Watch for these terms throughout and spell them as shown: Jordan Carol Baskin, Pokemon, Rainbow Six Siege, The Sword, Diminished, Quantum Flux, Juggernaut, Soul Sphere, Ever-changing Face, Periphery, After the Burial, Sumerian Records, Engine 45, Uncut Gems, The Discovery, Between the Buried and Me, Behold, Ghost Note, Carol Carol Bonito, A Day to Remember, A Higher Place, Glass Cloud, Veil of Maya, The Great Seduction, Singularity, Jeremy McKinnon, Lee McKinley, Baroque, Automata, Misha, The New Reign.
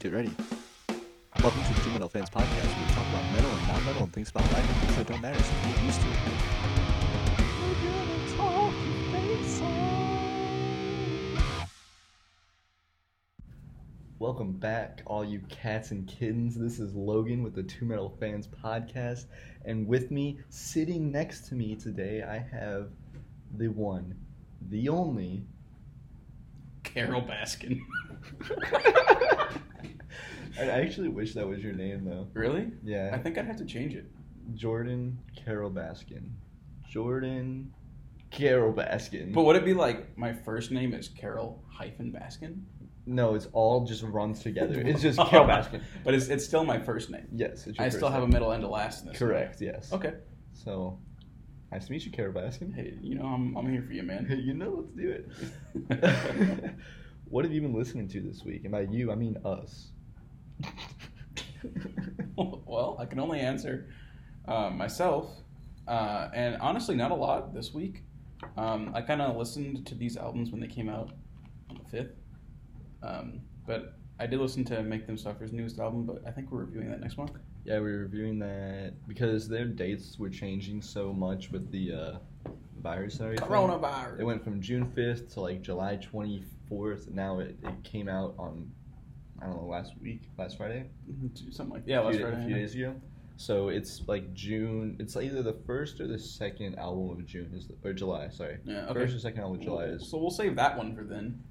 Get ready. Welcome to the Two Metal Fans Podcast, where we talk about metal and non-metal and things about life and things that don't matter, so get used to it. We're gonna talk metal. Welcome back, all you cats and kittens. This is Logan with the Two Metal Fans Podcast, and with me, sitting next to me today, I have the one, the only... Carol Baskin. I actually wish that was your name, though. Really? Yeah. I think I'd have to change it. Jordan Carol Baskin. Jordan Carol Baskin. But would it be like, my first name is Carol hyphen Baskin? No, it's all just runs together. It's just Carol Baskin. But it's still my first name. Yes, it's your first name. Have a middle and a last name. Correct, yes. Okay. So, nice to meet you, Carol Baskin. Hey, you know, I'm here for you, man. You know, let's do it. What have you been listening to this week? And by you, I mean us. Well, I can only answer myself, and honestly, not a lot this week. I kind of listened to these albums when they came out on the 5th, but I did listen to Make Them Suffer's newest album, but I think we're reviewing that next month. Yeah, we're reviewing that because their dates were changing so much with the virus and everything. Coronavirus! It went from June 5th to like July 24th, and now it came out on... I don't know, last Friday? Something like that. Yeah, a few days ago. So it's like June, it's either the first or the second album of June, or July, sorry. Yeah, okay. First or second album of July is. So we'll save that one for then.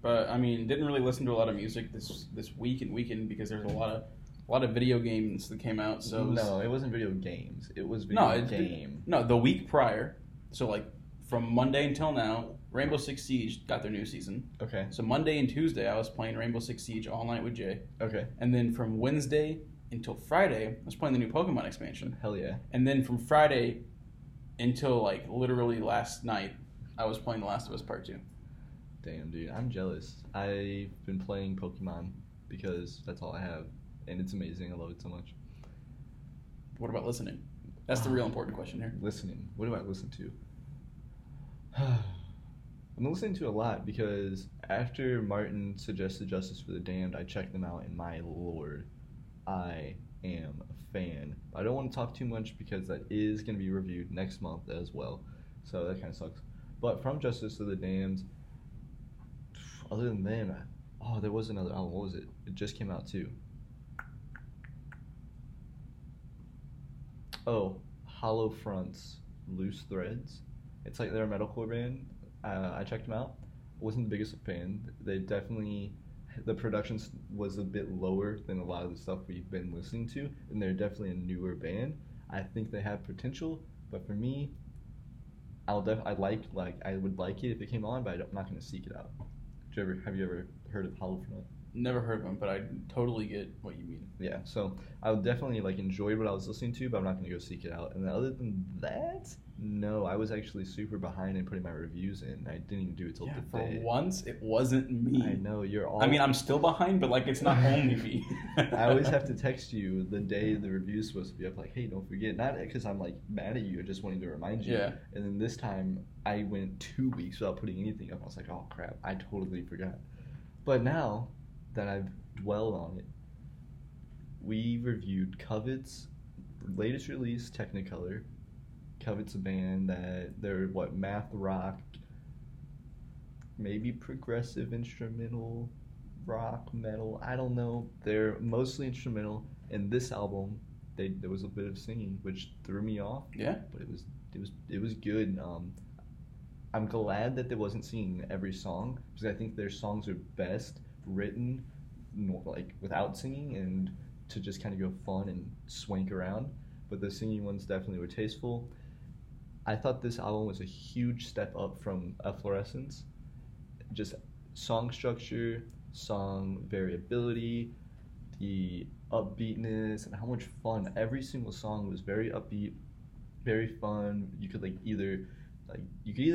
But I mean, didn't really listen to a lot of music this week and weekend because there's a lot of video games that came out, so. No, it wasn't video games. It was video game. No, the week prior, so like from Monday until now, Rainbow Six Siege got their new season. Okay. So Monday and Tuesday, I was playing Rainbow Six Siege all night with Jay. Okay. And then from Wednesday until Friday, I was playing the new Pokemon expansion. Hell yeah. And then from Friday until, like, literally last night, I was playing The Last of Us Part 2. Damn, dude. I'm jealous. I've been playing Pokemon because that's all I have, and it's amazing. I love it so much. What about listening? That's the real important question here. Listening. What do I listen to? I'm listening to a lot because after Martin suggested Justice for the Damned, I checked them out, and my lord, I am a fan. I don't want to talk too much because that is going to be reviewed next month as well, so that kind of sucks. But from Justice for the Damned, other than them, there was another album. What was it? It just came out too. Hollow Front's Loose Threads. It's like they're a metalcore band. I checked them out. Wasn't the biggest fan. They definitely, the production was a bit lower than a lot of the stuff we've been listening to, and they're definitely a newer band. I think they have potential, but for me, I would like it if it came on, but I'm not going to seek it out. Have you ever heard of Hollow Front? Never heard of them, but I totally get what you mean. Yeah, so I definitely enjoyed what I was listening to, but I'm not going to go seek it out. And other than that, no, I was actually super behind in putting my reviews in. I didn't even do it till today. For once, it wasn't me. I know, you're all... I mean, I'm still behind, but it's not only me. I always have to text you the day the review's supposed to be up, hey, don't forget. Not because I'm mad at you, I just wanted to remind you. Yeah. And then this time, I went 2 weeks without putting anything up. I was like, oh crap, I totally forgot. But now that I've dwelled on it, we reviewed Covet's latest release, Technicolor. Covet's a band that they're math rock, maybe progressive instrumental rock metal, I don't know. They're mostly instrumental, and this album there was a bit of singing, which threw me off. Yeah. But it was good. I'm glad that there wasn't singing in every song, because I think their songs are best written without singing, and to just kind of go fun and swank around. But the singing ones definitely were tasteful. I thought this album was a huge step up from Efflorescence. Just song structure, song variability, the upbeatness, and how much fun. Every single song was very upbeat, very fun. You could either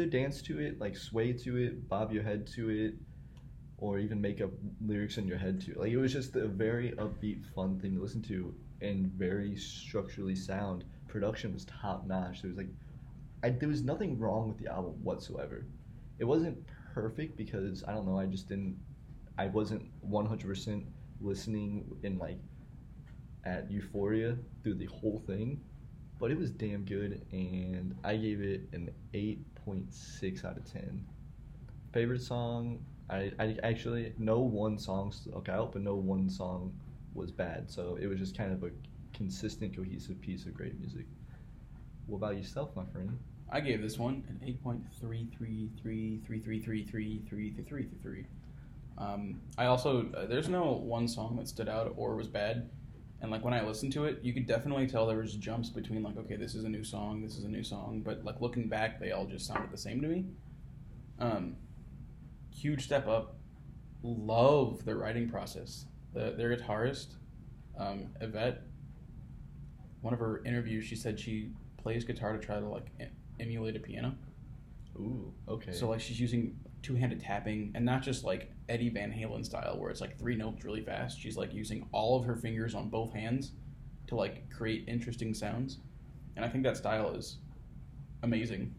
dance to it, sway to it, bob your head to it, or even make up lyrics in your head too. It was just a very upbeat, fun thing to listen to, and very structurally sound. Production was top notch. There was there was nothing wrong with the album whatsoever. It wasn't perfect because I just didn't I wasn't 100% listening in like at Euphoria through the whole thing, but it was damn good, and I gave it an 8.6 out of 10. Favorite song, I actually, no one song stuck out, but no one song was bad, so it was just kind of a consistent, cohesive piece of great music. What about yourself, my friend? I gave this one an 8.33333333333. I also, there's no one song that stood out or was bad. And, like, when I listened to it, you could definitely tell there was jumps between, like, okay, this is a new song, this is a new song. But, like, looking back, they all just sounded the same to me. Huge step up. Love the writing process. Their guitarist, Yvette, one of her interviews, she said she plays guitar to try to, like, emulate a piano. Ooh, okay. So, like, she's using two-handed tapping, and not just, like, Eddie Van Halen style where it's like three notes really fast. She's like using all of her fingers on both hands to like create interesting sounds, and I think that style is amazing.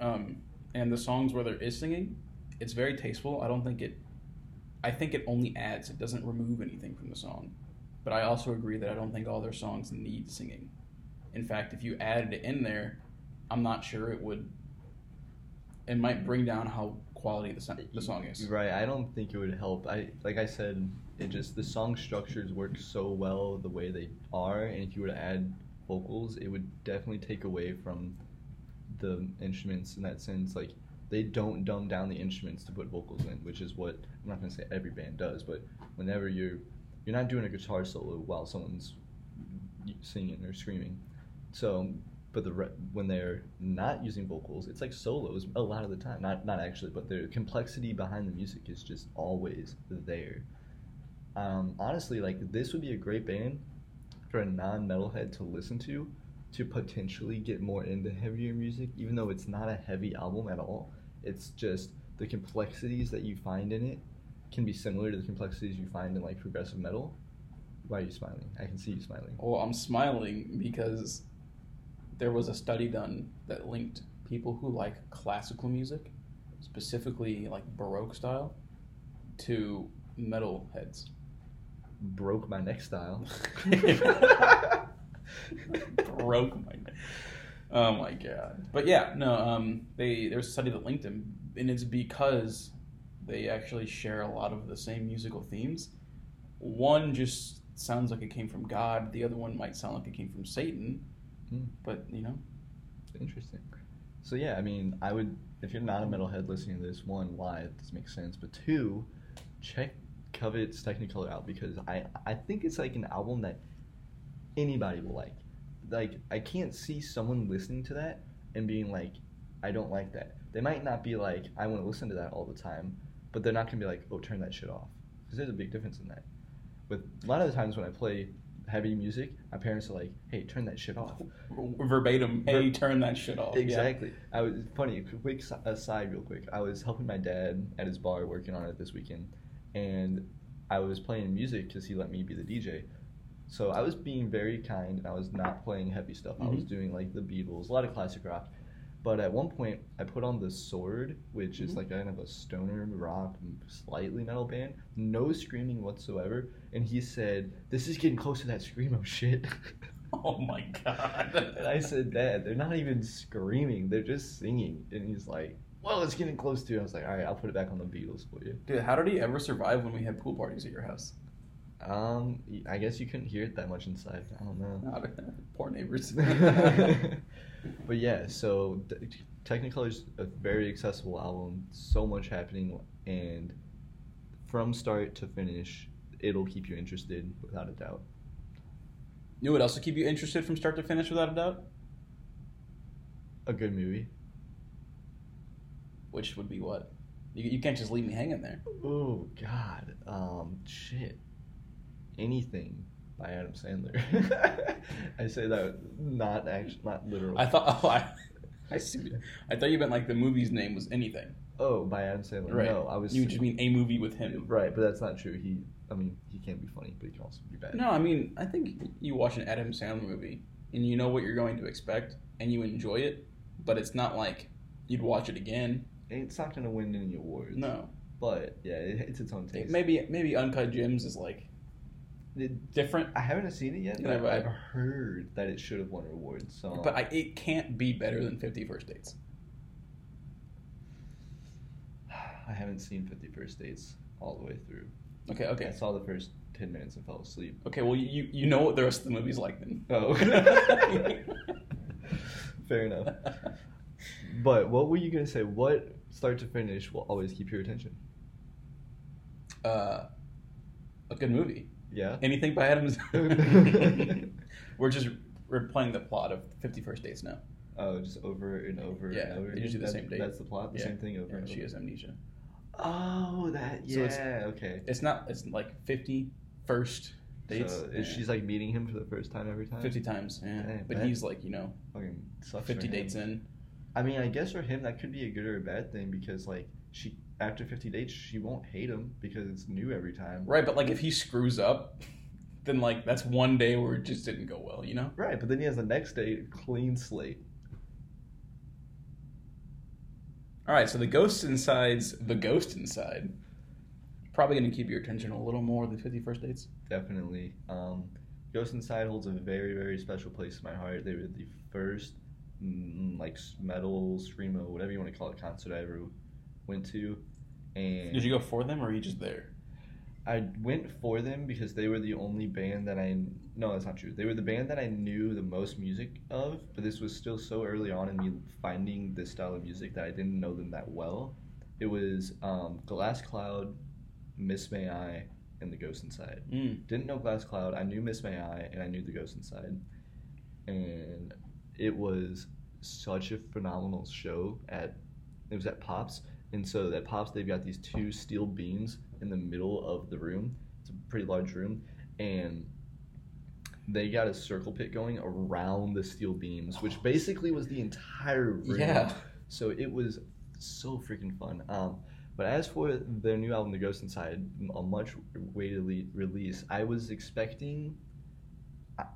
And the songs where there is singing, it's very tasteful. I think it only adds, it doesn't remove anything from the song. But I also agree that I don't think all their songs need singing. In fact, if you added it in there, I'm not sure it might bring down how quality the song is. Right, I don't think it would help. Like I said, it just, the song structures work so well the way they are, and if you were to add vocals, it would definitely take away from the instruments in that sense. Like, they don't dumb down the instruments to put vocals in, which is what, I'm not going to say every band does, but whenever you're not doing a guitar solo while someone's singing or screaming. So, but when they're not using vocals, it's like solos a lot of the time. Not actually, but the complexity behind the music is just always there. Honestly, like, this would be a great band for a non-metalhead to listen to potentially get more into heavier music, even though it's not a heavy album at all. It's just the complexities that you find in it can be similar to the complexities you find in, like, progressive metal. Why are you smiling? I can see you smiling. Well, I'm smiling because there was a study done that linked people who like classical music, specifically like Baroque style, to metal heads. Broke my neck style. Broke my neck. Oh my God. But yeah, no, there's a study that linked them, and it's because they actually share a lot of the same musical themes. One just sounds like it came from God, the other one might sound like it came from Satan. But, you know, interesting. So yeah, I mean, I would, if you're not a metalhead listening to this, one, why this makes sense, but two, check Covet's Technicolor out, because I think it's like an album that anybody will like. Like, I can't see someone listening to that and being like, I don't like that. They might not be like, I want to listen to that all the time, but they're not gonna be like, oh, turn that shit off, because there's a big difference in that. With a lot of the times when I play heavy music, my parents are like, hey, turn that shit off. Verbatim, hey, turn that shit off. Exactly. Yeah. Funny, quick aside real quick. I was helping my dad at his bar working on it this weekend, and I was playing music because he let me be the DJ. So I was being very kind, and I was not playing heavy stuff. Mm-hmm. I was doing, like, the Beatles, a lot of classic rock. But at one point, I put on The Sword, which mm-hmm. is like kind of a stoner rock, slightly metal band. No screaming whatsoever. And he said, this is getting close to that screamo shit. Oh my God. And I said, Dad, they're not even screaming. They're just singing. And he's like, well, it's getting close to it. I was like, all right, I'll put it back on The Beatles for you. Dude, how did he ever survive when we had pool parties at your house? I guess you couldn't hear it that much inside. I don't know. Poor neighbors. But yeah, so Technicolor's a very accessible album, so much happening, and from start to finish, it'll keep you interested without a doubt. You know what else will keep you interested from start to finish without a doubt? A good movie. Which would be what? You can't just leave me hanging there. Oh, God. Shit. Anything by Adam Sandler. I say that not actually, not literal. I thought, oh, I see. I thought you meant like the movie's name was Anything. Oh, by Adam Sandler. Right. No, I was. You just mean a movie with him. Right, but that's not true. He can be funny, but he can also be bad. No, I mean, I think you watch an Adam Sandler movie and you know what you're going to expect and you enjoy it, but it's not like you'd watch it again. It's not going to win any awards. No. But yeah, it's its own taste. Maybe Uncut Gems is like different. I haven't seen it yet, but I've heard that it should have won awards. So, but it can't be better than 50 First Dates. I haven't seen 50 First Dates all the way through. Okay. I saw the first 10 minutes and fell asleep. Okay, well, you know what the rest of the movie's like then. Oh. Fair enough. But what were you going to say? What start to finish will always keep your attention? A good movie. Yeah. Anything by Adam Sandler. We're just replaying the plot of 50 First Dates now. Oh, just over and over and over. Yeah, usually the same date. That's the plot, the same thing over and over. She has amnesia. Oh, that, yeah. So it's like 50 First Dates. So she's like meeting him for the first time every time? 50 times, yeah. Dang, but he's like, you know, 50 dates in. I mean, I guess for him that could be a good or a bad thing because like she... After 50 dates, she won't hate him because it's new every time. Right, but, like, if he screws up, then, like, that's one day where it just didn't go well, you know? Right, but then he has the next day, clean slate. All right, so The Ghost Inside's The Ghost Inside. Probably going to keep your attention a little more than 50 First Dates. Definitely. Ghost Inside holds a very, very special place in my heart. They were the first, like, metal, screamo, whatever you want to call it, concert I ever went to. And did you go for them or were you just there? I went for them because they were the only band that no, that's not true. They were the band that I knew the most music of, but this was still so early on in me finding this style of music that I didn't know them that well. It was Glass Cloud, Miss May I, and The Ghost Inside. Didn't know Glass Cloud. I knew Miss May I, and I knew The Ghost Inside. And it was such a phenomenal show. It was at Pops. And so at Pops, they've got these two steel beams in the middle of the room. It's a pretty large room. And they got a circle pit going around the steel beams, which basically was the entire room. Yeah. So it was so freaking fun. But as for their new album, The Ghost Inside, a much-awaited release, I was expecting...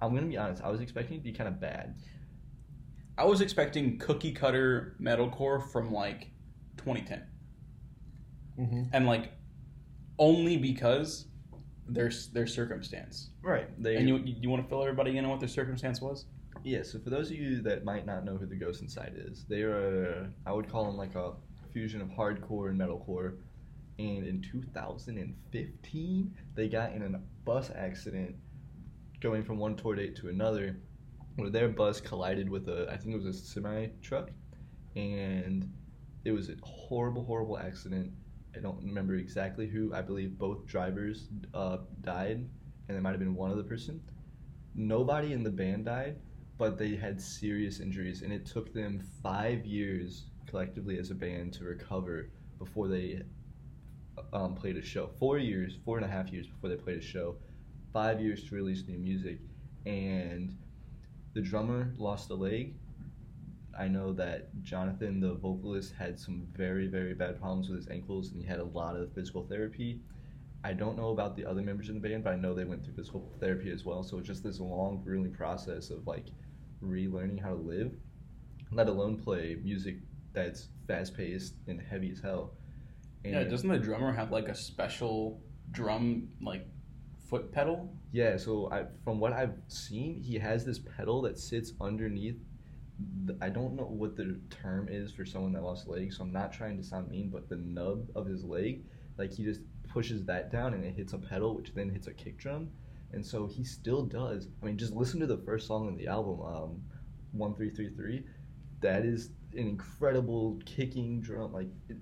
I'm going to be honest. I was expecting it to be kind of bad. I was expecting cookie-cutter metalcore from, like... 2010. And like only because their circumstance, right? And you want to fill everybody in on what their circumstance was? Yeah, so for those of you that might not know who The Ghost Inside is, they are I would call them like a fusion of hardcore and metalcore, and in 2015 they got in a bus accident going from one tour date to another where their bus collided with I think it was a semi truck, and it was a horrible, horrible accident. I don't remember exactly who. I believe both drivers died, and it might have been one other person. Nobody in the band died, but they had serious injuries, and it took them 5 years collectively as a band to recover before they played a show. 4.5 years before they played a show, 5 years to release new music, and the drummer lost a leg. I know that Jonathan, the vocalist, had some very, very bad problems with his ankles, and he had a lot of physical therapy. I don't know about the other members in the band, but I know they went through physical therapy as well, so it's just this long, grueling process of, like, relearning how to live, let alone play music that's fast-paced and heavy as hell. And yeah, doesn't the drummer have, like, a special drum, like, foot pedal? Yeah, so from what I've seen, he has this pedal that sits underneath. I don't know what the term is for someone that lost a leg, so I'm not trying to sound mean, but the nub of his leg, like he just pushes that down and it hits a pedal, which then hits a kick drum. And so he still does. I mean, just listen to the first song in the album, 1333. That is an incredible kicking drum. Like, it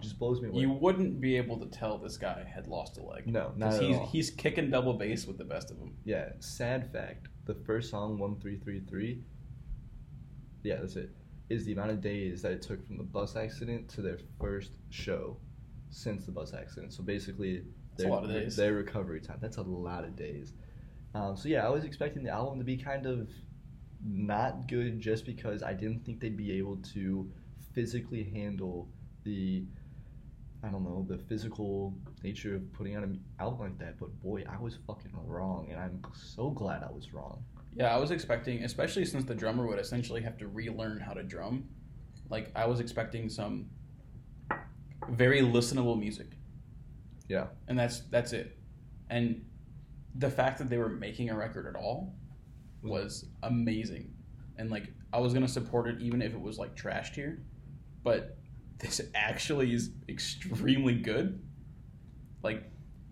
just blows me away. You wouldn't be able to tell this guy had lost a leg. No, not at all. He's kicking double bass with the best of them. Yeah, sad fact. The first song, 1333... Yeah, that's it. Is the amount of days that it took from the bus accident to their first show since the bus accident. So basically, their recovery time. That's a lot of days. So yeah, I was expecting the album to be kind of not good just because I didn't think they'd be able to physically handle the physical nature of putting out an album like that. But boy, I was fucking wrong, and I'm so glad I was wrong. Yeah, I was expecting, especially since the drummer would essentially have to relearn how to drum, like I was expecting some very listenable music. Yeah. And that's it. And the fact that they were making a record at all was amazing. And, like, I was going to support it even if it was, like, trashed here. But this actually is extremely good. Like,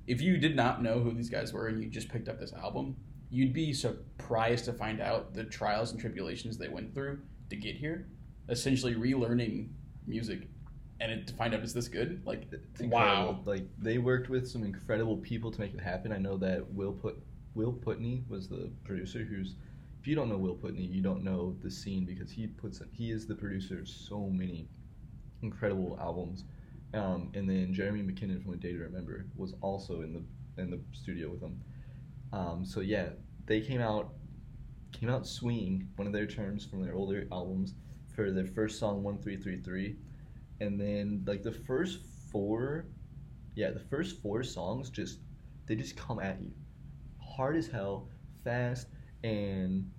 if you did not know who these guys were and you just picked up this album, you'd be surprised to find out the trials and tribulations they went through to get here. Essentially relearning music. And it, to find out it's this good, like, wow. Like, they worked with some incredible people to make it happen. I know that Will Putney was the producer who's... If you don't know Will Putney, you don't know the scene, because he is the producer of so many incredible albums. And then Jeremy McKinnon from A Day to Remember was also in the studio with them. So yeah, they came out swinging, one of their terms from their older albums, for their first song 1333, and then like the first four songs just come at you hard as hell, fast. And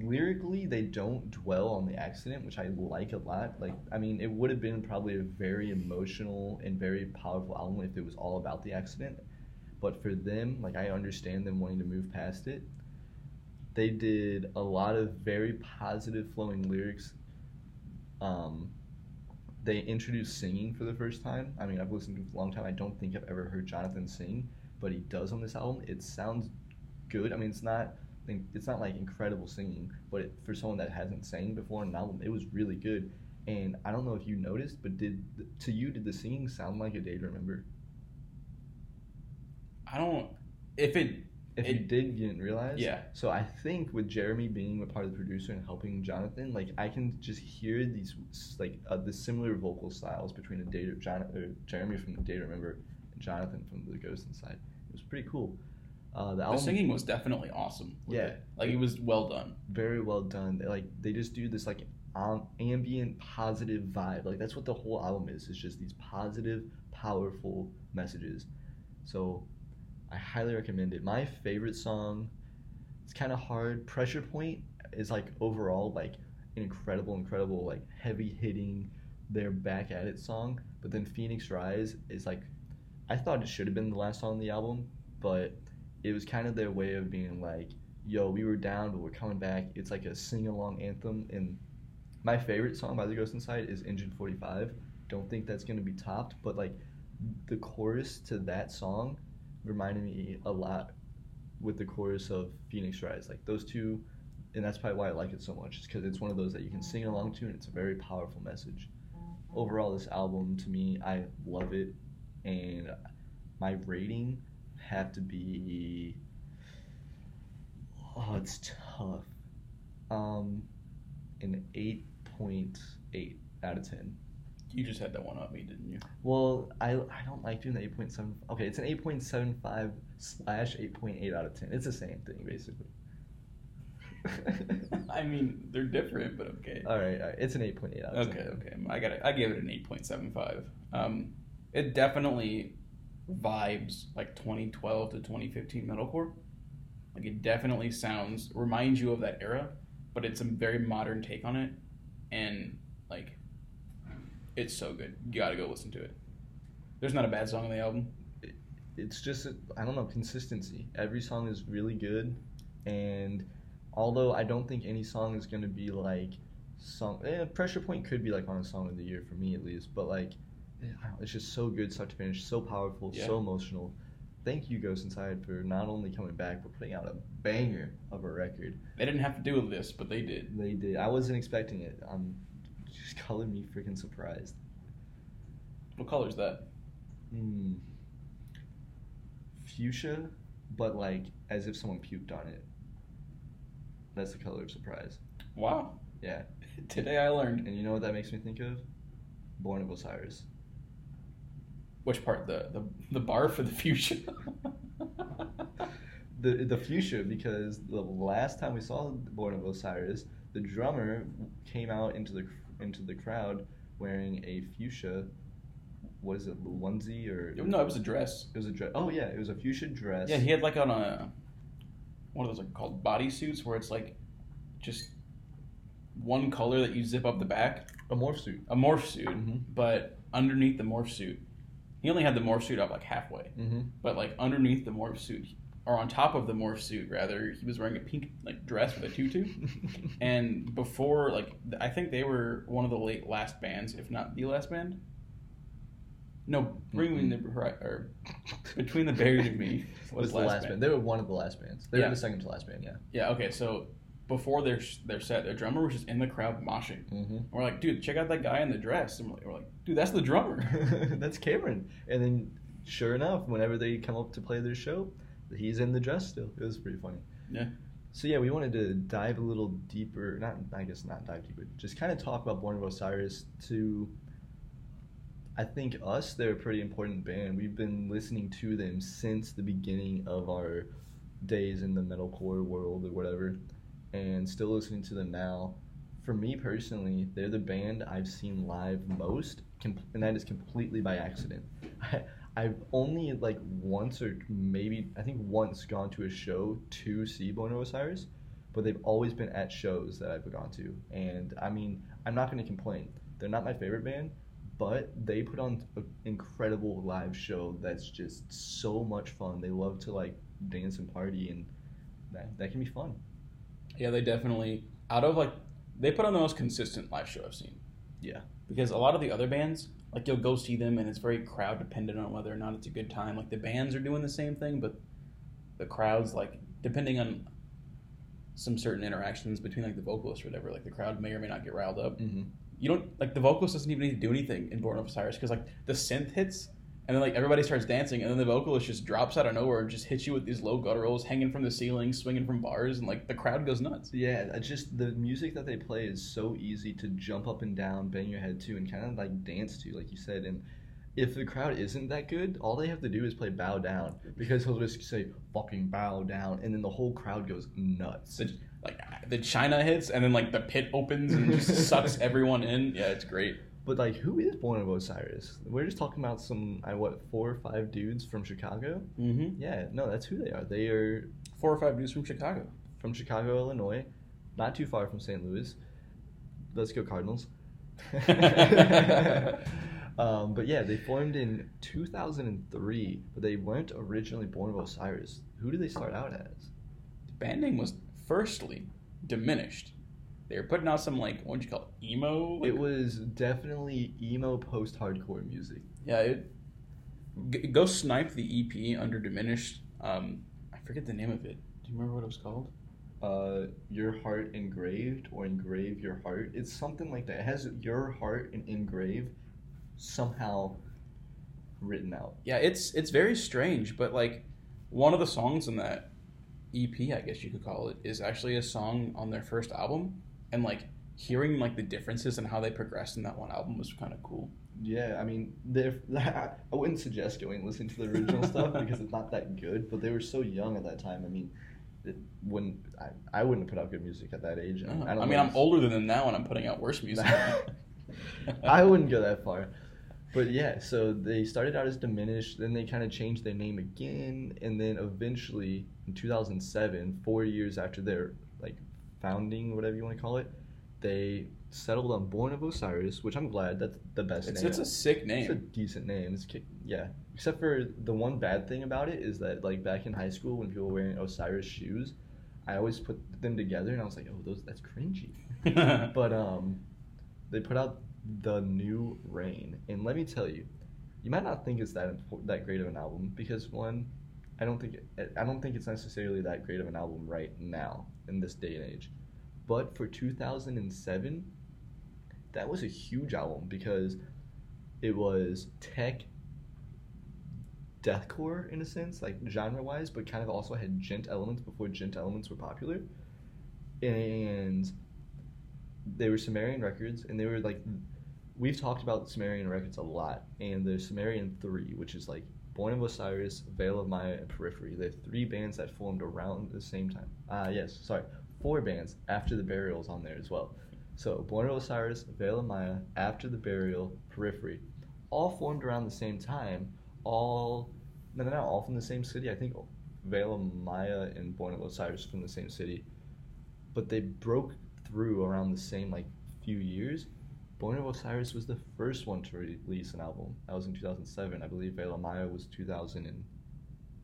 lyrically, they don't dwell on the accident, which I like a lot. Like, I mean, it would have been probably a very emotional and very powerful album if it was all about the accident. But for them, like, I understand them wanting to move past it. They did a lot of very positive flowing lyrics. They introduced singing for the first time. I mean, I've listened to it for a long time. I don't think I've ever heard Jonathan sing, but he does on this album. It sounds good. I mean, it's not like incredible singing, but for someone that hasn't sang before on an album, it was really good. And I don't know if you noticed, but did the singing sound like A Day to Remember? I don't. You didn't realize. Yeah. So I think with Jeremy being a part of the producer and helping Jonathan, like, I can just hear these like the similar vocal styles between Jeremy from A Day to Remember and Jonathan from The Ghost Inside. It was pretty cool. The singing was definitely awesome. Yeah, it was well done. Very well done. They just do this like ambient positive vibe. Like, that's what the whole album is. It's just these positive, powerful messages. So I highly recommend it. My favorite song, it's kind of hard. Pressure Point is like overall like an incredible like heavy hitting, they're back at it song. But then Phoenix Rise is like, I thought it should have been the last song on the album, but it was kind of their way of being like, yo, we were down, but we're coming back. It's like a sing-along anthem. And my favorite song by The Ghost Inside is Engine 45. Don't think that's going to be topped, but like the chorus to that song reminded me a lot with the chorus of Phoenix Rise. Like those two, and that's probably why I like it so much, is because it's one of those that you can sing along to, and it's a very powerful message. Overall, this album, to me, I love it. And my rating... have to be, oh, it's tough, an 8.8 out of 10. You just had that one on me, didn't you? Well, I don't like doing the 8.7. Okay, it's an 8.75 / 8.8 out of 10. It's the same thing, basically. I mean, they're different, but okay. All right. It's an 8.8 out of 10. Okay. I gave it an 8.75. It definitely... vibes like 2012 to 2015 metalcore. Like, it definitely reminds you of that era, but it's a very modern take on it, and like, it's so good. You gotta go listen to it. There's not a bad song on the album. It's just I don't know, consistency. Every song is really good, and although I don't think any song is gonna be like Pressure Point could be like on a song of the year for me at least, but like, it's just so good, start to finish, so powerful, So emotional. Thank you, Ghost Inside, for not only coming back, but putting out a banger of a record. They didn't have to do with this, but they did. They did. I wasn't expecting it. Just calling me freaking surprised. What color is that? Fuchsia, but like as if someone puked on it. That's the color of surprise. Wow. Yeah. Today I learned. And you know what that makes me think of? Born of Osiris. Which part? The bar for the fuchsia? the fuchsia, because the last time we saw Born of Osiris, the drummer came out into the crowd wearing a fuchsia. What is it, onesie or? No, it was a dress. It was a dress. Oh yeah, it was a fuchsia dress. Yeah, he had like on a one of those like called bodysuits where it's like just one color that you zip up the back. A morph suit. Mm-hmm. But underneath the morph suit, He only had the morph suit up like halfway, but like underneath the morph suit, or on top of the morph suit rather, he was wearing a pink like dress with a tutu. And before, like, I think they were one of the last bands, if not the last band. No, Between the Buried and Me was the last band. They were one of the last bands. They were the second to last band. Yeah. Okay, so before their set, their drummer was just in the crowd moshing. And we're like, dude, check out that guy in the dress. And we're like, dude, that's the drummer. That's Cameron. And then, sure enough, whenever they come up to play their show, he's in the dress still. It was pretty funny. Yeah. So yeah, we wanted to dive a little deeper. Not dive deeper. Just kind of talk about Born of Osiris to. I think us, they're a pretty important band. We've been listening to them since the beginning of our days in the metalcore world or whatever, and still listening to them now. For me personally, they're the band I've seen live most, and that is completely by accident. I've only like once or maybe, I think once gone to a show to see Born of Osiris, but they've always been at shows that I've gone to. And I mean, I'm not going to complain. They're not my favorite band, but they put on an incredible live show that's just so much fun. They love to like dance and party, and that can be fun. Yeah, they definitely, out of like, they put on the most consistent live show I've seen. Yeah. Because a lot of the other bands, like you'll go see them and it's very crowd dependent on whether or not it's a good time. Like the bands are doing the same thing, but the crowds, like depending on some certain interactions between like the vocalist or whatever, like the crowd may or may not get riled up. Mm-hmm. You don't, like, the vocalist doesn't even need to do anything in Born of Osiris, because, like, the synth hits, and then, like, everybody starts dancing, and then the vocalist just drops out of nowhere and just hits you with these low gutturals hanging from the ceiling, swinging from bars, and, like, the crowd goes nuts. Yeah, just the music that they play is so easy to jump up and down, bang your head to, and kind of, like, dance to, like you said. And if the crowd isn't that good, all they have to do is play Bow Down, because he'll just say, fucking bow down, and then the whole crowd goes nuts. Like the China hits, and then like the pit opens and just sucks everyone in. Yeah, it's great. But like, who is Born of Osiris? We're just talking about some, what, 4 or 5 dudes from Chicago? Mm-hmm. Yeah, no, that's who they are. They are 4 or 5 dudes from Chicago. From Chicago, Illinois, not too far from St. Louis. Let's go Cardinals. But yeah, they formed in 2003, but they weren't originally Born of Osiris. Who did they start out as? The band name was. Firstly, Diminished. They were putting out some, like, what do you call it, emo? Like, it was definitely emo post-hardcore music. Yeah, go snipe the EP under Diminished. I forget the name of it. Do you remember what it was called? Your Heart Engraved, or Engrave Your Heart. It's something like that. It has Your Heart and Engrave somehow written out. Yeah, it's very strange, but, like, one of the songs in that EP, I guess you could call it, is actually a song on their first album, and like hearing like the differences and how they progressed in that one album was kind of cool. Yeah, I mean, I wouldn't suggest going and listening to the original stuff because it's not that good, but they were so young at that time. I mean, I wouldn't put out good music at that age. No. I'm older than them now and I'm putting out worse music. I wouldn't go that far. But yeah, so they started out as Diminished, then they kind of changed their name again, and then eventually in 2007, 4 years after their like founding, whatever you want to call it, they settled on Born of Osiris, which I'm glad. That's the best name. It's a sick name. It's a decent name. Yeah. Except for the one bad thing about it is that like back in high school when people were wearing Osiris shoes, I always put them together and I was like, oh, that's cringy. But they put out The New Reign, and let me tell you, you might not think it's that great of an album because one, I don't think it's necessarily that great of an album right now in this day and age, but for 2007, that was a huge album because it was tech deathcore in a sense, like genre-wise, but kind of also had djent elements before djent elements were popular, and they were Sumerian Records, and they were like, we've talked about Sumerian Records a lot, and the Sumerian 3, which is like Born of Osiris, Veil of Maya, and Periphery. They're 3 bands that formed around the same time. 4 bands after the burial's on there as well. So Born of Osiris, Veil of Maya, After the Burial, Periphery, all formed around the same time. All from the same city. I think Veil of Maya and Born of Osiris from the same city, but they broke through around the same like few years, Born of Osiris was the first one to release an album. That was in 2007. I believe Veil of Maya was 2008.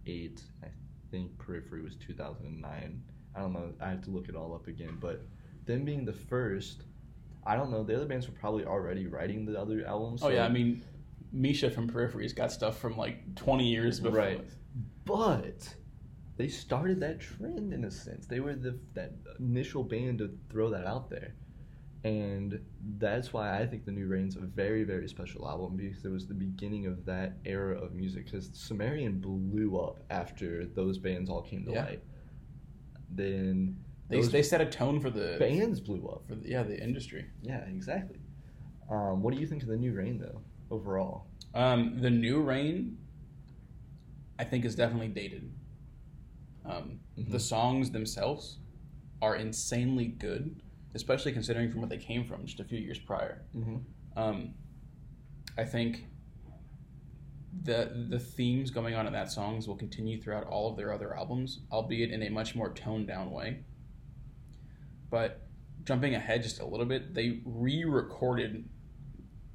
I think Periphery was 2009. I don't know. I have to look it all up again. But them being the first, I don't know. The other bands were probably already writing the other albums. So. Oh, yeah. I mean, Misha from Periphery's got stuff from like 20 years before. Right. But they started that trend in a sense. They were that initial band to throw that out there. And that's why I think The New Reign's a very, very special album, because it was the beginning of that era of music. Because Sumerian blew up after those bands all came to light. Then they set a tone for the bands blew up for the industry. Yeah, exactly. What do you think of The New Reign though overall? The New Reign, I think, is definitely dated. The songs themselves are insanely good, especially considering from what they came from just a few years prior. I think the themes going on in that songs will continue throughout all of their other albums, albeit in a much more toned down way. But jumping ahead just a little bit, they re-recorded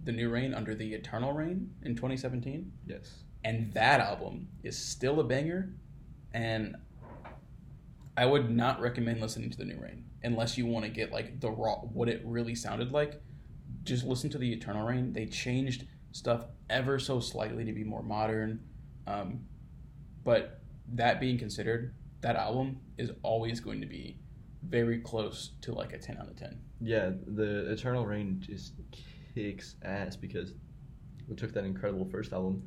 The New Reign under The Eternal Reign in 2017. Yes. And that album is still a banger, and I would not recommend listening to The New Reign unless you want to get like the raw, what it really sounded like. Just listen to The Eternal Reign. They changed stuff ever so slightly to be more modern, but that being considered, that album is always going to be very close to like a 10 out of 10. Yeah, The Eternal Reign just kicks ass because we took that incredible first album,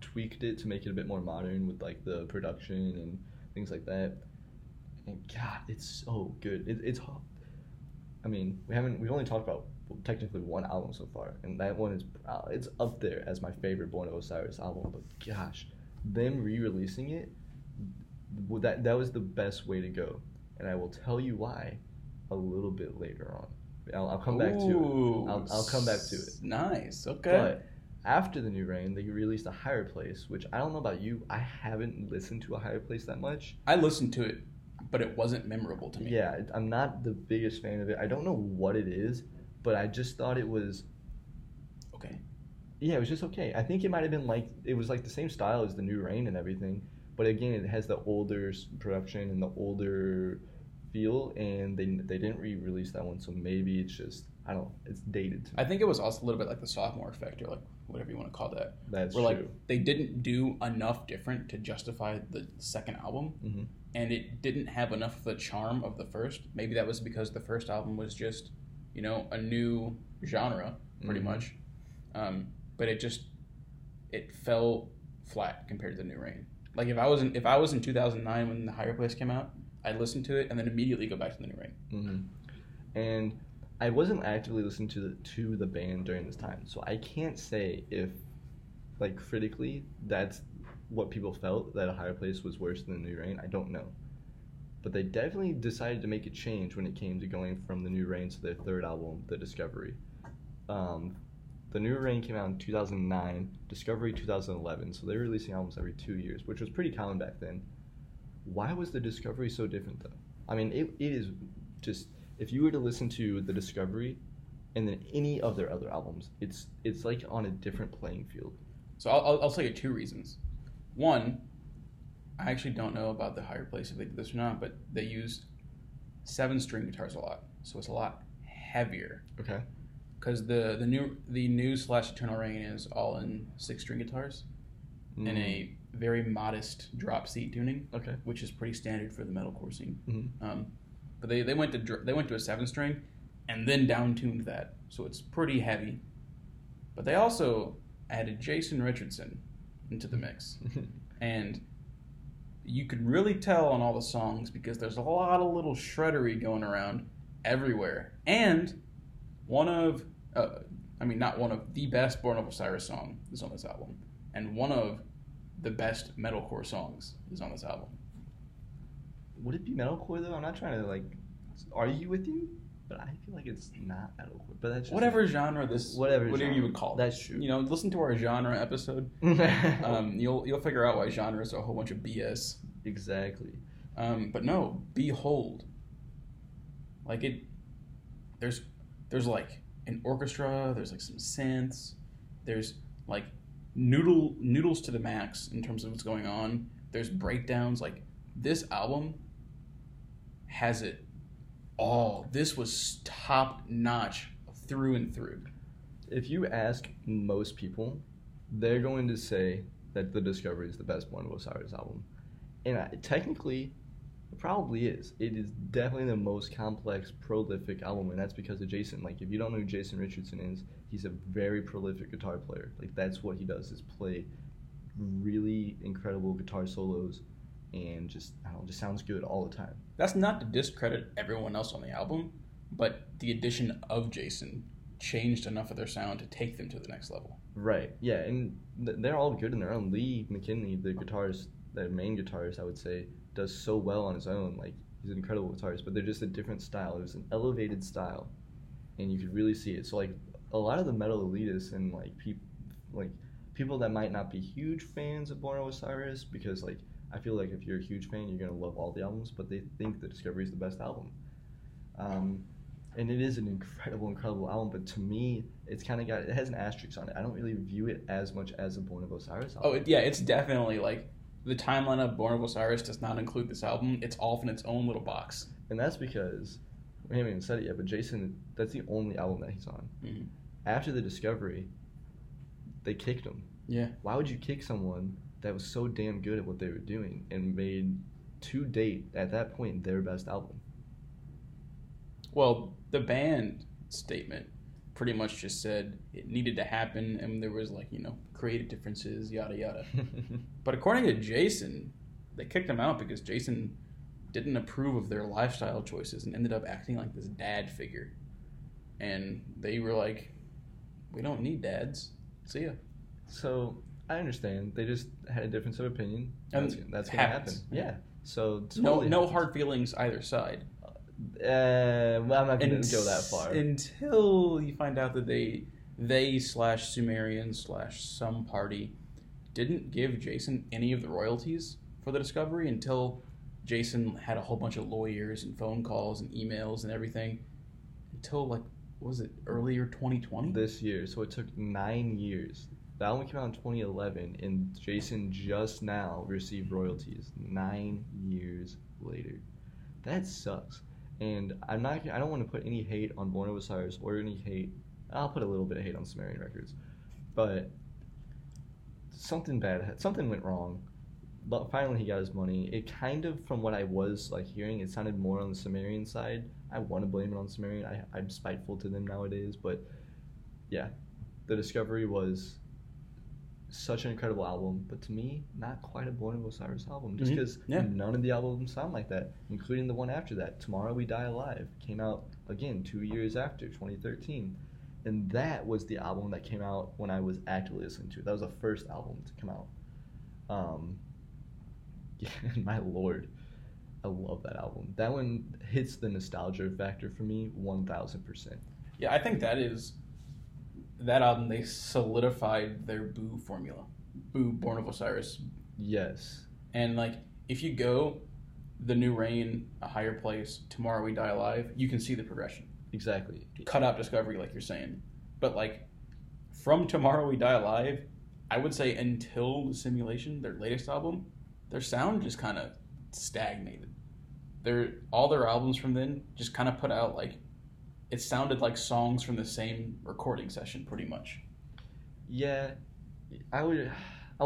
tweaked it to make it a bit more modern with like the production and things like that, and God, it's so good. It's I mean, we've only talked about technically one album so far, and that one is it's up there as my favorite Born of Osiris album. But gosh, them re-releasing it, well, that was the best way to go, and I will tell you why a little bit later on. I'll come back to it. I'll come back to it. Nice. Okay. But after The New Reign, they released A Higher Place, which I don't know about you, I haven't listened to A Higher Place that much. I listened to it, but it wasn't memorable to me. Yeah, I'm not the biggest fan of it. I don't know what it is, but I just thought it was okay. Yeah, it was just okay. I think it might have been like, it was like the same style as The New Reign and everything, but again, it has the older production and the older feel, and they didn't re-release that one, so maybe it's just, I don't know, it's dated to me. I think it was also a little bit like the sophomore effect, or like whatever you want to call that. That's where, true. Like, they didn't do enough different to justify the second album, and it didn't have enough of the charm of the first. Maybe that was because the first album was just, you know, a new genre, pretty much. But it fell flat compared to The New Reign. Like, if I was in 2009 when The Higher Place came out, I'd listen to it and then immediately go back to The New Reign. And I wasn't actively listening to the band during this time, so I can't say if, like, critically, that's what people felt, that A Higher Place was worse than The New Reign. I don't know. But they definitely decided to make a change when it came to going from The New Reign to their third album, The Discovery. The New Reign came out in 2009, Discovery 2011, so they were releasing albums every 2 years, which was pretty common back then. Why was The Discovery so different, though? I mean, it is just, if you were to listen to The Discovery and then any of their other albums, it's like on a different playing field. So I'll tell you 2 reasons. One, I actually don't know about The Higher Place if they did this or not, but they used 7-string guitars a lot, so it's a lot heavier. Okay. Because the new / Eternal Reign is all in 6-string guitars, and a very modest drop C tuning. Okay. Which is pretty standard for the metalcore scene. But they went to a 7-string, and then down tuned that, so it's pretty heavy. But they also added Jason Richardson into the mix, and you could really tell on all the songs because there's a lot of little shreddery going around everywhere. And the best Born of Osiris song is on this album. And one of the best metalcore songs is on this album. Would it be metalcore though? I'm not trying to like argue with you, but I feel like it's not metalcore. But that's just whatever genre you would call it. That's true. You know, listen to our genre episode. You'll figure out why genre is a whole bunch of BS. Exactly. But no, Behold. Like, it, there's like an orchestra. There's like some synths. There's like noodles to the max in terms of what's going on. There's breakdowns. Like, this album has it all. This was top notch through and through. If you ask most people, they're going to say that The Discovery is the best Born of Osiris album. And technically, it probably is. It is definitely the most complex, prolific album, and that's because of Jason. Like, if you don't know who Jason Richardson is, he's a very prolific guitar player. Like, that's what he does, is play really incredible guitar solos, and just, I don't know, just sounds good all the time. That's not to discredit everyone else on the album, but the addition of Jason changed enough of their sound to take them to the next level. Right, yeah, and they're all good in their own. Lee McKinley, the guitarist, the main guitarist, I would say, does so well on his own. Like, he's an incredible guitarist, but they're just a different style. It was an elevated style, and you could really see it. So, like, a lot of the metal elitists and, like, people that might not be huge fans of Born of Osiris, because, like, I feel like if you're a huge fan, you're going to love all the albums, but they think The Discovery is the best album. And it is an incredible, incredible album, but to me, it's kind of got, it has an asterisk on it. I don't really view it as much as a Born of Osiris album. Oh, yeah, it's definitely, like, the timeline of Born of Osiris does not include this album. It's off in its own little box. And that's because, we haven't even said it yet, but Jason, that's the only album that he's on. Mm-hmm. After The Discovery, they kicked him. Yeah. Why would you kick someone that was so damn good at what they were doing and made, to date, at that point, their best album? Well, the band statement pretty much just said it needed to happen, and there was, like, you know, creative differences, yada, yada. But according to Jason, they kicked him out because Jason didn't approve of their lifestyle choices and ended up acting like this dad figure. And they were like, we don't need dads. See ya. So, I understand. They just had a difference of opinion. That's what happened. Yeah. So, totally no hard feelings either side. Well, I'm not going to go that far. Until you find out that they/Sumerian/some party didn't give Jason any of the royalties for The Discovery until Jason had a whole bunch of lawyers and phone calls and emails and everything until, like, what was it, earlier 2020? This year. So it took 9 years. The album came out in 2011, and Jason just now received royalties 9 years later. That sucks. And I don't want to put any hate on Born of Osiris or any hate. I'll put a little bit of hate on Sumerian Records, but something went wrong. But finally, he got his money. It kind of, from what I was like hearing, it sounded more on the Sumerian side. I want to blame it on Sumerian. I'm spiteful to them nowadays, but yeah, The Discovery was such an incredible album, but to me, not quite a Born of Osiris album, just because none of the albums sound like that, including the one after that, Tomorrow We Die Alive, came out, again, 2 years after, 2013, and that was the album that came out when I was actively listening to it. That was the first album to come out. Yeah, my lord, I love that album. That one hits the nostalgia factor for me 1,000%. Yeah, I think that is... That album, they solidified their Boo formula. Boo, Born of Osiris. Yes. And, like, if you go The New Reign, A Higher Place, Tomorrow We Die Alive, you can see the progression. Exactly. Cut out Discovery, like you're saying. But, like, from Tomorrow We Die Alive, I would say until The Simulation, their latest album, their sound just kind of stagnated. All their albums from then just kind of put out, like, it sounded like songs from the same recording session, pretty much. Yeah, I would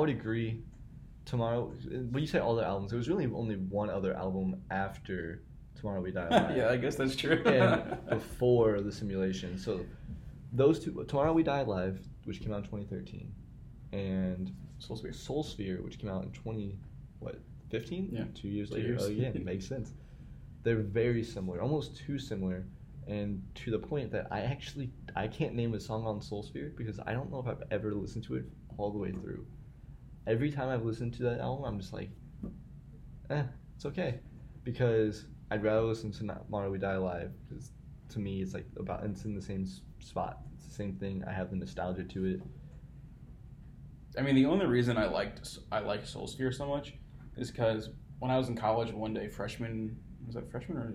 agree. Tomorrow, when you say all the albums, there was really only one other album after Tomorrow We Die Alive. Yeah, I guess that's true. And before The Simulation. So those two, Tomorrow We Die Alive, which came out in 2013, and Soul Sphere, which came out in 2015? Yeah. 2 years later. Oh yeah, it makes sense. They're very similar, almost too similar. And to the point that I can't name a song on Soul Sphere because I don't know if I've ever listened to it all the way through. Every time I've listened to that album, I'm just like, it's okay. Because I'd rather listen to Tomorrow We Die Alive, because to me it's like it's in the same spot. It's the same thing. I have the nostalgia to it. I mean, the only reason I liked Soul Sphere so much is because when I was in college one day, freshman, was that freshman or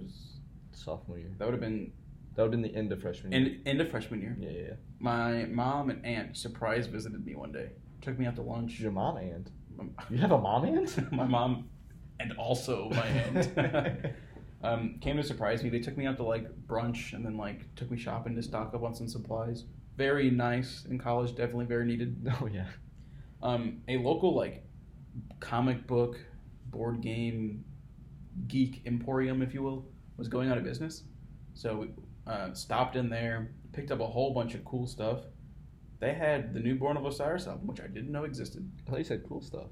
sophomore year? That would have been That would have been the end of freshman year. End of freshman year. Yeah. My mom and aunt surprise visited me one day. Took me out to lunch. Your mom aunt? You have a mom aunt? My mom and also my aunt. Came to surprise me. They took me out to, like, brunch and then, like, took me shopping to stock up on some supplies. Very nice in college. Definitely very needed. Oh, yeah. A local, like, comic book, board game, geek emporium, if you will, was going out of business. So we stopped in there, picked up a whole bunch of cool stuff. They had the new Born of Osiris album, which I didn't know existed. I thought you said cool stuff.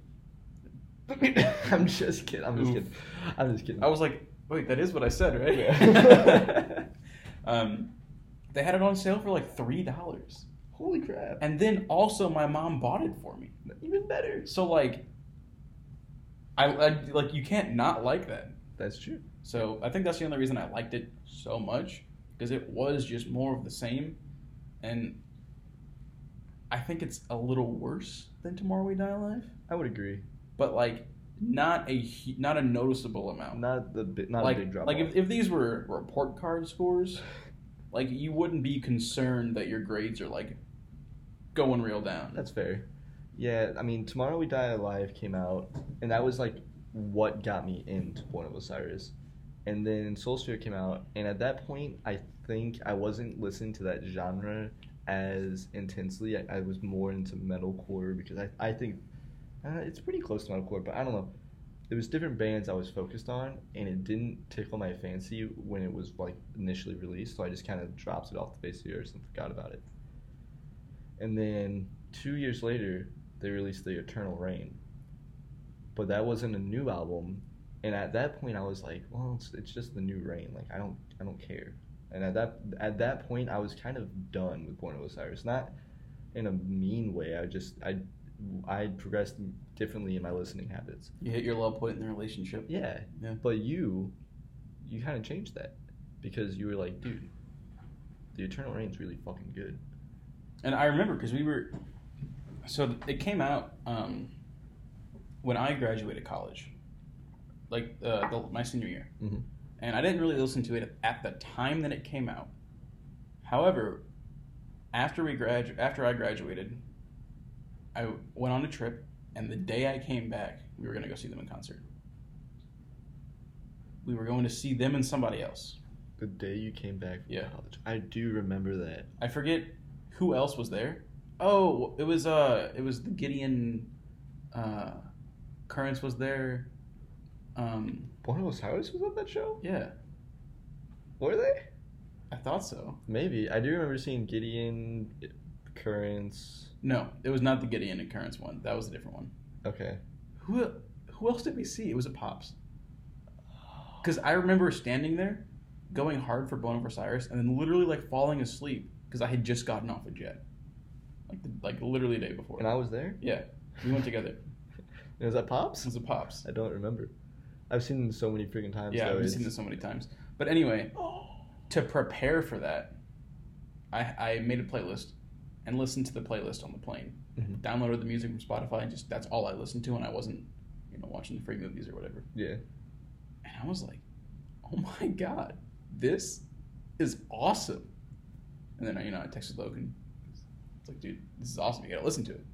I'm just kidding. I was like, wait, that is what I said, right? Yeah. They had it on sale for like $3. Holy crap. And then also my mom bought it for me. Even better. So like, I you can't not like that. That's true. So I think that's the only reason I liked it so much, because it was just more of the same. And I think it's a little worse than Tomorrow We Die Alive. I would agree. But like, not a noticeable amount. Not a big drop. Like if these were report card scores, like you wouldn't be concerned that your grades are like going real down. That's fair. Yeah, I mean, Tomorrow We Die Alive came out, and that was like what got me into Born of Osiris. And then Soul Sphere came out, and at that point, I think I wasn't listening to that genre as intensely. I was more into metalcore because I think it's pretty close to metalcore, but I don't know. There was different bands I was focused on, and it didn't tickle my fancy when it was like initially released, so I just kind of dropped it off the face of the earth and forgot about it. And then 2 years later, they released The Eternal Reign. But that wasn't a new album, and at that point I was like, well, it's just The New Reign. Like I don't care. And at that point I was kind of done with Born of Osiris. Not in a mean way. I progressed differently in my listening habits. You hit your low point in the relationship. Yeah. But you kind of changed that because you were like, dude, The Eternal Reign's really fucking good. And I remember because so it came out when I graduated college, like my senior year. Mm-hmm. And I didn't really listen to it at the time that it came out. However, after I graduated, I went on a trip, and the day I came back, we were going to go see them in concert. We were going to see them and somebody else. The day you came back from college. I do remember that. I forget who else was there. Oh, it was the Gideon Currents was there. Born of Osiris was on that show? Yeah. Were they? I thought so. Maybe. I do remember seeing Gideon Currents. No, it was not the Gideon and Currents one. That was a different one. Okay. Who else did we see? It was a Pops. Because I remember standing there, going hard for Born of Osiris, and then literally like falling asleep because I had just gotten off a jet. Like literally the day before. And I was there? Yeah. We went together. It was at Pops? It was at Pops. I don't remember. I've seen them so many freaking times. Yeah, I've seen them so many times. But anyway, to prepare for that, I made a playlist and listened to the playlist on the plane. Mm-hmm. Downloaded the music from Spotify and just that's all I listened to, and I wasn't, watching the free movies or whatever. Yeah. And I was like, oh my God, this is awesome. And then, I texted Logan. It's like, dude, this is awesome. You gotta listen to it.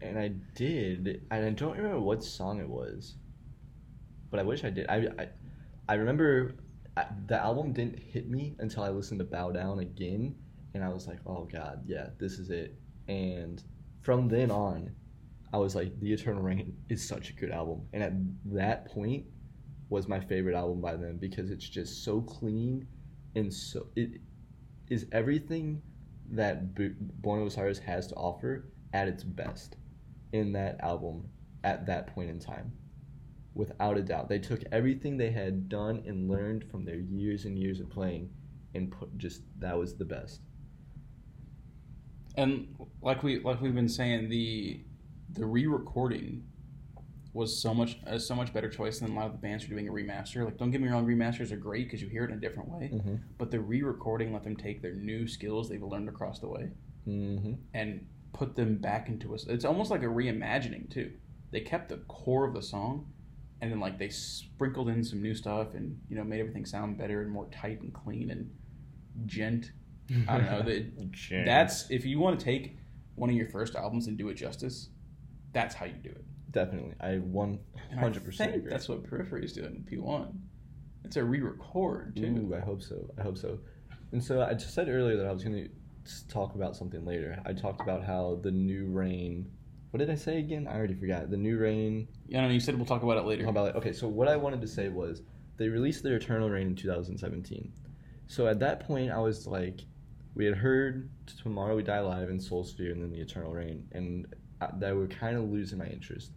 And I did, and I don't remember what song it was, but I wish I did. I remember the album didn't hit me until I listened to Bow Down again, and I was like, oh God, yeah, this is it. And from then on, I was like, The Eternal Reign is such a good album. And at that point, was my favorite album by them because it's just so clean and so it is everything that Born of Osiris has to offer at its best in that album at that point in time. Without a doubt, they took everything they had done and learned from their years and years of playing and that was the best. And like we've been saying, the re-recording was so much better choice than a lot of the bands who are doing a remaster. Like, don't get me wrong, remasters are great because you hear it in a different way. Mm-hmm. But the re-recording let them take their new skills they've learned across the way, mm-hmm, and put them back into us. It's almost like a reimagining too. They kept the core of the song, and then like they sprinkled in some new stuff and made everything sound better and more tight and clean and gent. I don't know. That's if you want to take one of your first albums and do it justice, that's how you do it. Definitely. I 100% agree. That's what Periphery is doing in P1. It's a re-record, too. Ooh, I hope so. And so I just said earlier that I was going to talk about something later. I talked about how the New Reign... What did I say again? I already forgot. The New Reign... Yeah, no, you said we'll talk about it later. Okay, so what I wanted to say was they released their Eternal Reign in 2017. So at that point, I was like... We had heard Tomorrow We Die Alive and Soul Sphere and then the Eternal Reign, and that were kind of losing my interest.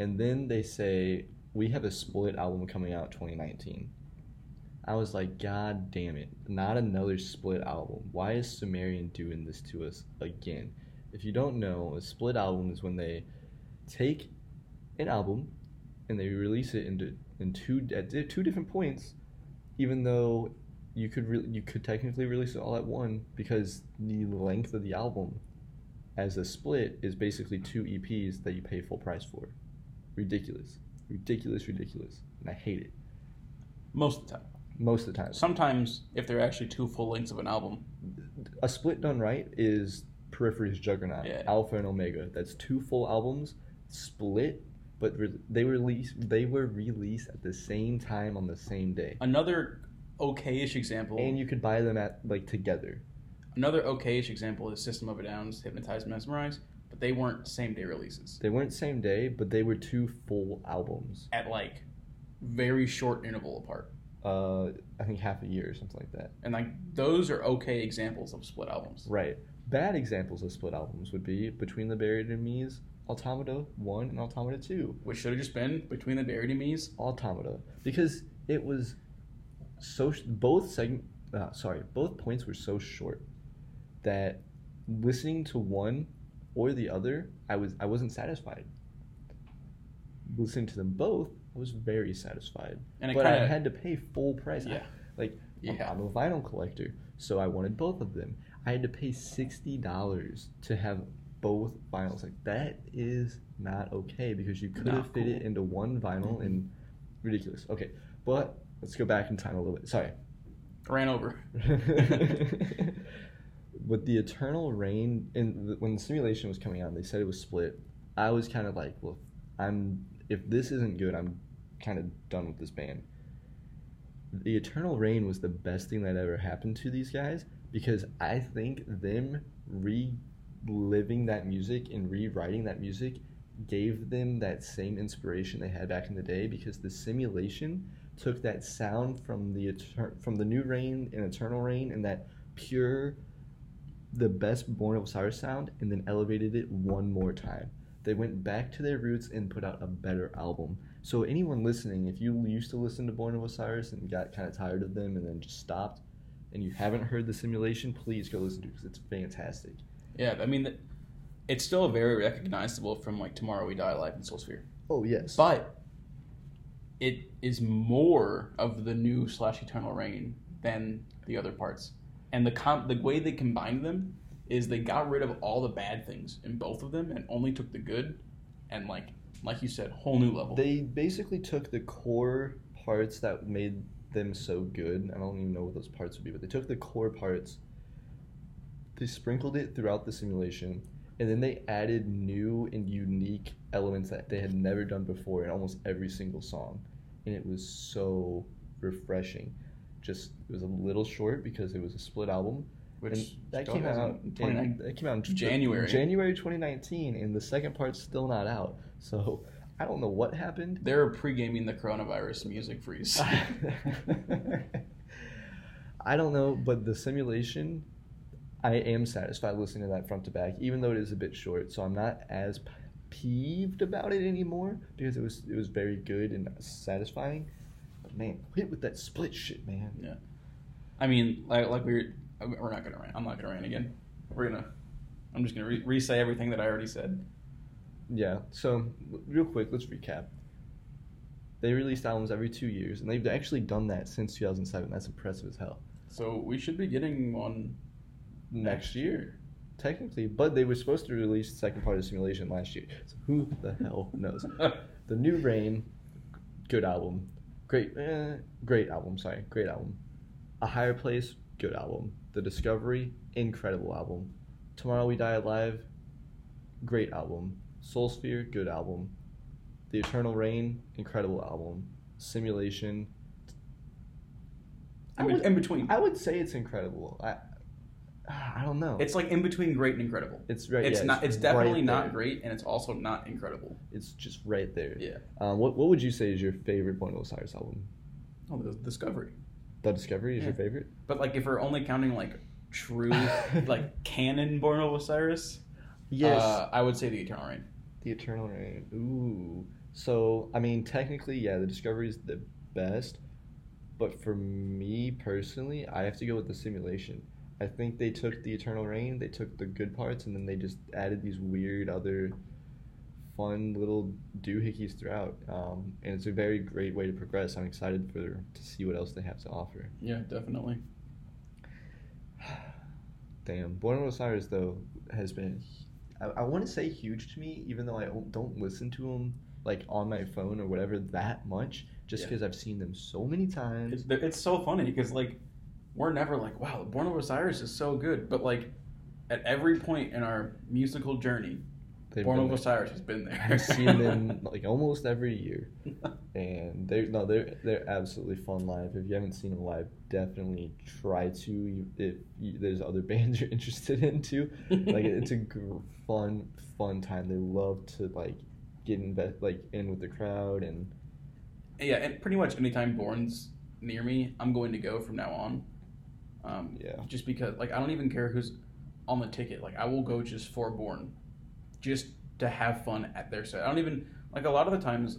And then they say, we have a split album coming out 2019. I was like, God damn it, not another split album. Why is Sumerian doing this to us again? If you don't know, a split album is when they take an album and they release it at two different points, even though... You could technically release it all at one, because the length of the album as a split is basically two EPs that you pay full price for. Ridiculous. And I hate it. Most of the time. Sometimes, if they're actually two full lengths of an album. A split done right is Periphery's Juggernaut, yeah. Alpha and Omega. That's two full albums split. But they were released at the same time on the same day. Another... okay-ish example, and you could buy them at like together. Another okay-ish example is System of a Down's Hypnotize, Mesmerize, but they weren't same-day releases. They weren't same day, but they were two full albums at like very short interval apart. I think half a year or something like that. And like those are okay examples of split albums. Right. Bad examples of split albums would be Between the Buried and Me's, Automata 1 and Automata 2, which should have just been Between the Buried and Me's, Automata, because it was. Both points were so short that listening to one or the other, I wasn't satisfied. Listening to them both, I was very satisfied, I had to pay full price. Yeah. I'm a vinyl collector, so I wanted both of them. I had to pay $60 to have both vinyls. Like, that is not okay, because you could have fit it into one vinyl and ridiculous. Okay, but. Let's go back in time a little bit. Sorry. Ran over. With the Eternal Reign, when the Simulation was coming out and they said it was split, I was kind of like, well, if this isn't good, I'm kind of done with this band. The Eternal Reign was the best thing that ever happened to these guys, because I think them reliving that music and rewriting that music gave them that same inspiration they had back in the day, because the Simulation... took that sound from the New Reign and Eternal Reign and that pure, the best Born of Osiris sound, and then elevated it one more time. They went back to their roots and put out a better album. So anyone listening, if you used to listen to Born of Osiris and got kind of tired of them and then just stopped, and you haven't heard the Simulation, please go listen to it, because it's fantastic. Yeah, I mean, it's still very recognizable from like Tomorrow We Die Alive and Soul Sphere. Oh, yes. But... it is more of the new / Eternal Reign than the other parts. And the way they combined them is they got rid of all the bad things in both of them and only took the good and, like you said, whole new level. They basically took the core parts that made them so good. I don't even know what those parts would be, but they took the core parts, they sprinkled it throughout the Simulation, and then they added new and unique elements that they had never done before in almost every single song. And it was so refreshing. Just, it was a little short because it was a split album. Which came out in January 2019, and the second part's still not out. So I don't know what happened. They're pre-gaming the coronavirus music freeze. I don't know, but the Simulation... I am satisfied listening to that front to back, even though it is a bit short, so I'm not as peeved about it anymore, because it was very good and satisfying. But man, quit with that split shit, man. Yeah. I mean, we're not gonna rant. I'm not gonna rant again. I'm just gonna re-say everything that I already said. Yeah. So real quick, let's recap. They released albums every 2 years, and they've actually done that since 2007. That's impressive as hell. So we should be getting one. Next year, technically, but they were supposed to release the second part of Simulation last year, so who the hell knows. The New Reign, good album. Great album. A Higher Place, good album. The Discovery, incredible album. Tomorrow We Die Alive, great album. Soul Sphere, good album. The Eternal Reign, incredible album. Simulation, in between. I would say it's incredible. I don't know. It's like in between great and incredible. It's right. It's not. It's definitely not great, and it's also not incredible. It's just right there. Yeah. What would you say is your favorite Born of Osiris album? Oh, The Discovery. The Discovery is your favorite. But like, if we're only counting like true, like canon Born of Osiris, yes, I would say The Eternal Reign. The Eternal Reign. Ooh. So I mean, technically, yeah, The Discovery is the best. But for me personally, I have to go with The Simulation. I think they took The Eternal Reign, they took the good parts, and then they just added these weird other fun little doohickeys throughout. And it's a very great way to progress. I'm excited to see what else they have to offer. Yeah, definitely. Damn. Born of Osiris, though, has been, I want to say huge to me, even though I don't listen to them like on my phone or whatever that much, just because I've seen them so many times. It's so funny because like, we're never like, wow, Born of Osiris is so good. But like, at every point in our musical journey, Born of Osiris has been there. I've seen them like almost every year, and they're absolutely fun live. If you haven't seen them live, definitely try to. If there's other bands you're interested in too, like it's a fun time. They love to like get in with the crowd and yeah, and pretty much anytime Born's near me, I'm going to go from now on. Just because like I don't even care who's on the ticket, like I will go just for Born, just to have fun at their set. I don't even like, a lot of the times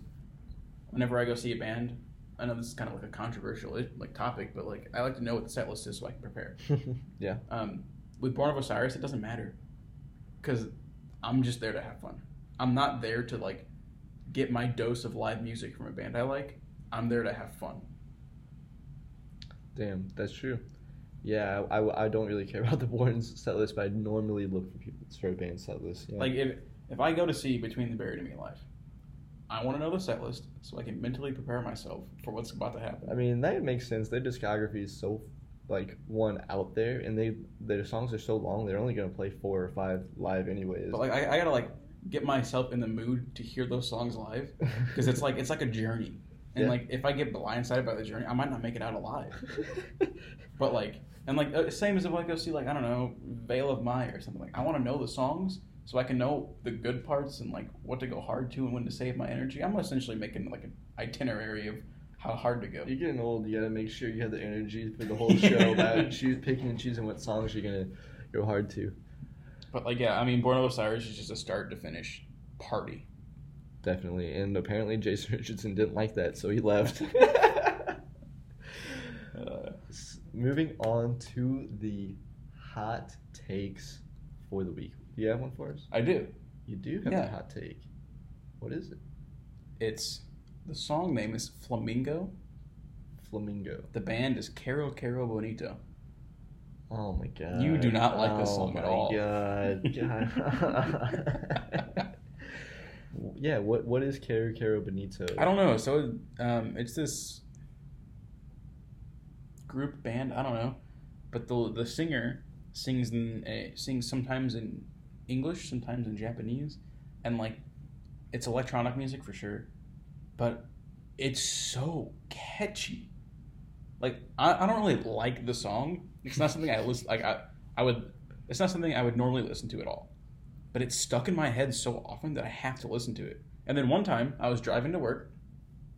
whenever I go see a band, I know this is kind of like a controversial like topic, but like I like to know what the set list is so I can prepare. Yeah. With Born of Osiris, it doesn't matter because I'm just there to have fun. I'm not there to like get my dose of live music from a band I like. I'm there to have fun. Damn, that's true. Yeah, I don't really care about the Born's set list, but I normally look for people for a band set list. Yeah. Like if I go to see Between the Buried and Me Live, I want to know the set list so I can mentally prepare myself for what's about to happen. I mean, that makes sense. Their discography is so like one out there, and their songs are so long. They're only gonna play 4 or 5 live anyways. But like I gotta like get myself in the mood to hear those songs live because it's like a journey. And, like, if I get blindsided by the journey, I might not make it out alive. But, like, and, like, same as if I go see, like, I don't know, Veil of Maya or something. Like, I want to know the songs so I can know the good parts and, like, what to go hard to and when to save my energy. I'm essentially making, like, an itinerary of how hard to go. You're getting old. You got to make sure you have the energy for the whole show about picking and choosing what songs you're going to go hard to. But, like, yeah, I mean, Born of Osiris is just a start to finish party. Definitely, and apparently Jason Richardson didn't like that, so he left. Moving on to the hot takes for the week. Do you have one for us? I do. You do have a hot take. What is it? It's, the song name is Flamingo. Flamingo. The band is Carol Carol Bonito. Oh my god. You do not like this song at all. Oh my god. Yeah, what is Carol Carol Bonito? I don't know. So it's this group band, I don't know. But the singer sings sometimes in English, sometimes in Japanese, and like it's electronic music for sure. But it's so catchy. Like I don't really like the song. It's not something I listen like I would it's not something I would normally listen to at all. But it's stuck in my head so often that I have to listen to it. And then one time, I was driving to work.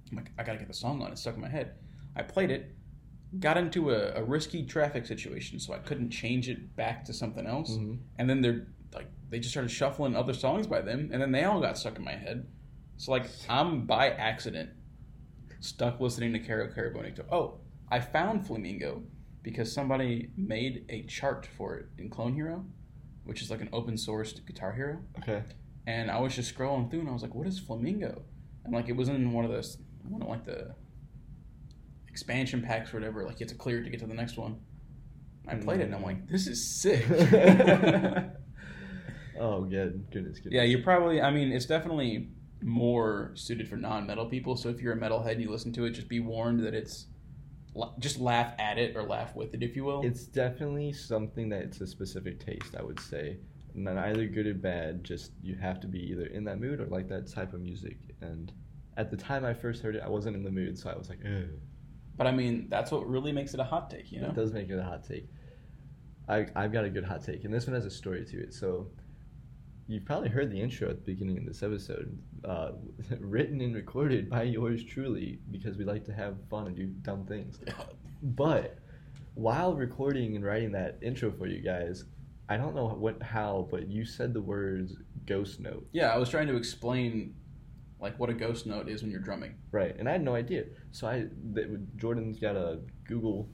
I'm like, I gotta get the song on. It's stuck in my head. I played it, got into a risky traffic situation, so I couldn't change it back to something else. Mm-hmm. And then they just started shuffling other songs by them, and then they all got stuck in my head. So like, I'm by accident stuck listening to Carol Carol Bonito. Oh, I found Flamingo because somebody made a chart for it in Clone Hero, which is like an open source Guitar Hero. Okay. And I was just scrolling through and I was like, what is Flamingo? And like it was in one of those, like the expansion packs or whatever, like you have to clear it to get to the next one. I played it and I'm like, this is sick. Oh, good. Goodness. Yeah, you're probably, I mean, it's definitely more suited for non-metal people. So if you're a metalhead and you listen to it, just be warned that it's just laugh at it or laugh with it, if you will. It's definitely something that it's a specific taste, I would say. Not either good or bad, just you have to be either in that mood or like that type of music. And at the time I first heard it, I wasn't in the mood, so I was like, ugh. But I mean, that's what really makes it a hot take, you know? It does make it a hot take. I've got a good hot take, and this one has a story to it. So you've probably heard the intro at the beginning of this episode, written and recorded by yours truly, because we like to have fun and do dumb things. But while recording and writing that intro for you guys, I don't know how, but you said the words ghost note. Yeah, I was trying to explain like what a ghost note is when you're drumming. Right, and I had no idea. So Jordan's got a Google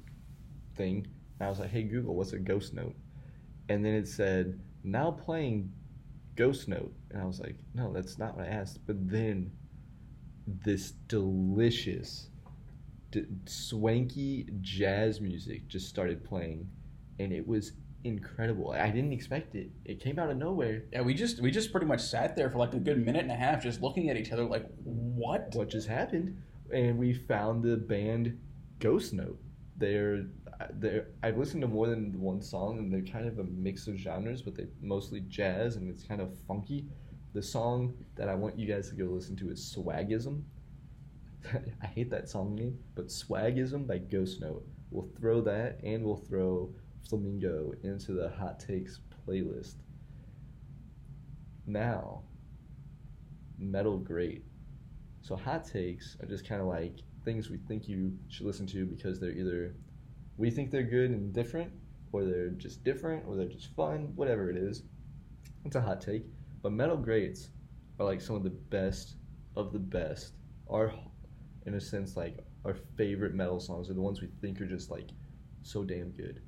thing, and I was like, hey Google, what's a ghost note? And then it said, now playing ghost note. And I was like, no, that's not what I asked. But then this delicious, swanky jazz music just started playing, and it was incredible. I didn't expect it. It came out of nowhere. Yeah, we just pretty much sat there for like a good minute and a half just looking at each other like, what just happened? And we found the band Ghost Note. I've listened to more than one song, and they're kind of a mix of genres, but they mostly jazz, and it's kind of funky. The song that I want you guys to go listen to is Swagism. I hate that song name, but Swagism by Ghost Note. We'll throw that, and we'll throw Flamingo into the hot takes playlist. Now, metal great. So hot takes are just kind of like things we think you should listen to because they're either we think they're good and different, or they're just different, or they're just fun, whatever it is. It's a hot take. But metal greats are like some of the best. Our, in a sense, like our favorite metal songs are the ones we think are just like so damn good.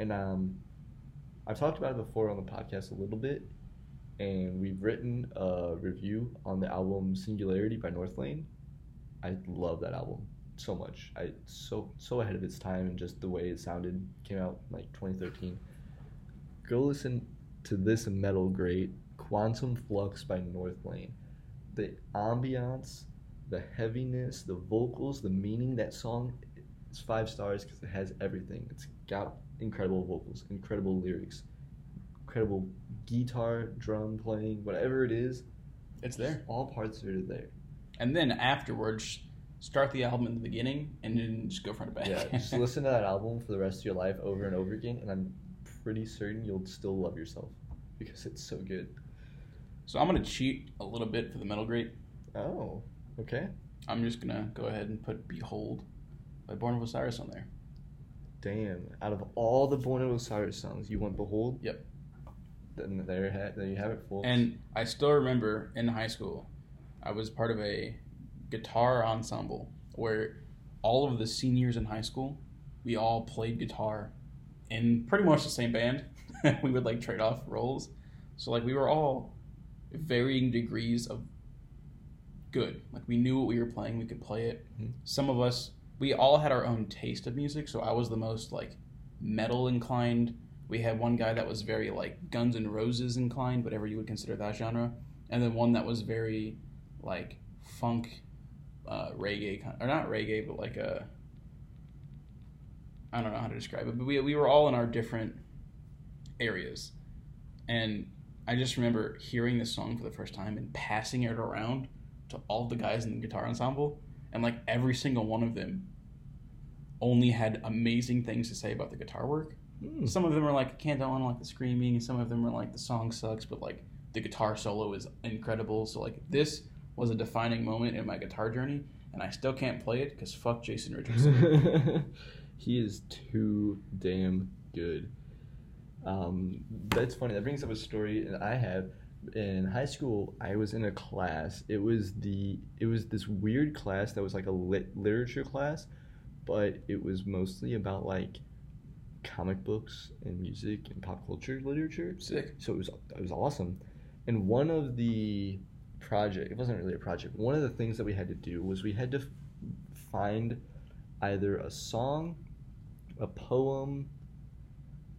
And I've talked about it before on the podcast a little bit, and we've written a review on the album Singularity by Northlane. I love that album so much. So ahead of its time, and just the way it sounded. Came out in like 2013. Go listen to this metal great, Quantum Flux by Northlane. The ambiance, the heaviness, the vocals, the meaning, that song is 5 stars because it has everything. It's got incredible vocals, incredible lyrics, incredible guitar, drum playing, whatever it is. It's there. All parts of it are there. And then afterwards, start the album in the beginning and then just go front to back. Yeah, just listen to that album for the rest of your life over and over again, and I'm pretty certain you'll still love yourself because it's so good. So I'm going to cheat a little bit for the metal grade. Oh, okay. I'm just going to go ahead and put Behold by Born of Osiris on there. Damn. Out of all the Born of Osiris songs, you want Behold? Yep. Then there you have it, folks. And I still remember in high school, I was part of a guitar ensemble where all of the seniors in high school, we all played guitar in pretty much the same band. We would like trade off roles. So like we were all varying degrees of good. Like we knew what we were playing. We could play it. Mm-hmm. Some of us, we all had our own taste of music, so I was the most, like, metal-inclined. We had one guy that was very, like, Guns N' Roses-inclined, whatever you would consider that genre, and then one that was very, like, funk, reggae, or not reggae, but like a, I don't know how to describe it, but we were all in our different areas, and I just remember hearing this song for the first time and passing it around to all the guys in the guitar ensemble. And, like, every single one of them only had amazing things to say about the guitar work. Mm. Some of them were like, I don't like the screaming. And some of them were like, the song sucks, but, like, the guitar solo is incredible. So, like, this was a defining moment in my guitar journey. And I still can't play it because fuck Jason Richardson. He is too damn good. That's funny. That brings up a story that I have. In high school, I was in a class. It was this weird class that was like a literature class, but it was mostly about like comic books and music and pop culture literature. Sick. So it was awesome. And one of the project, it wasn't really a project. One of the things that we had to do was we had to find either a song, a poem,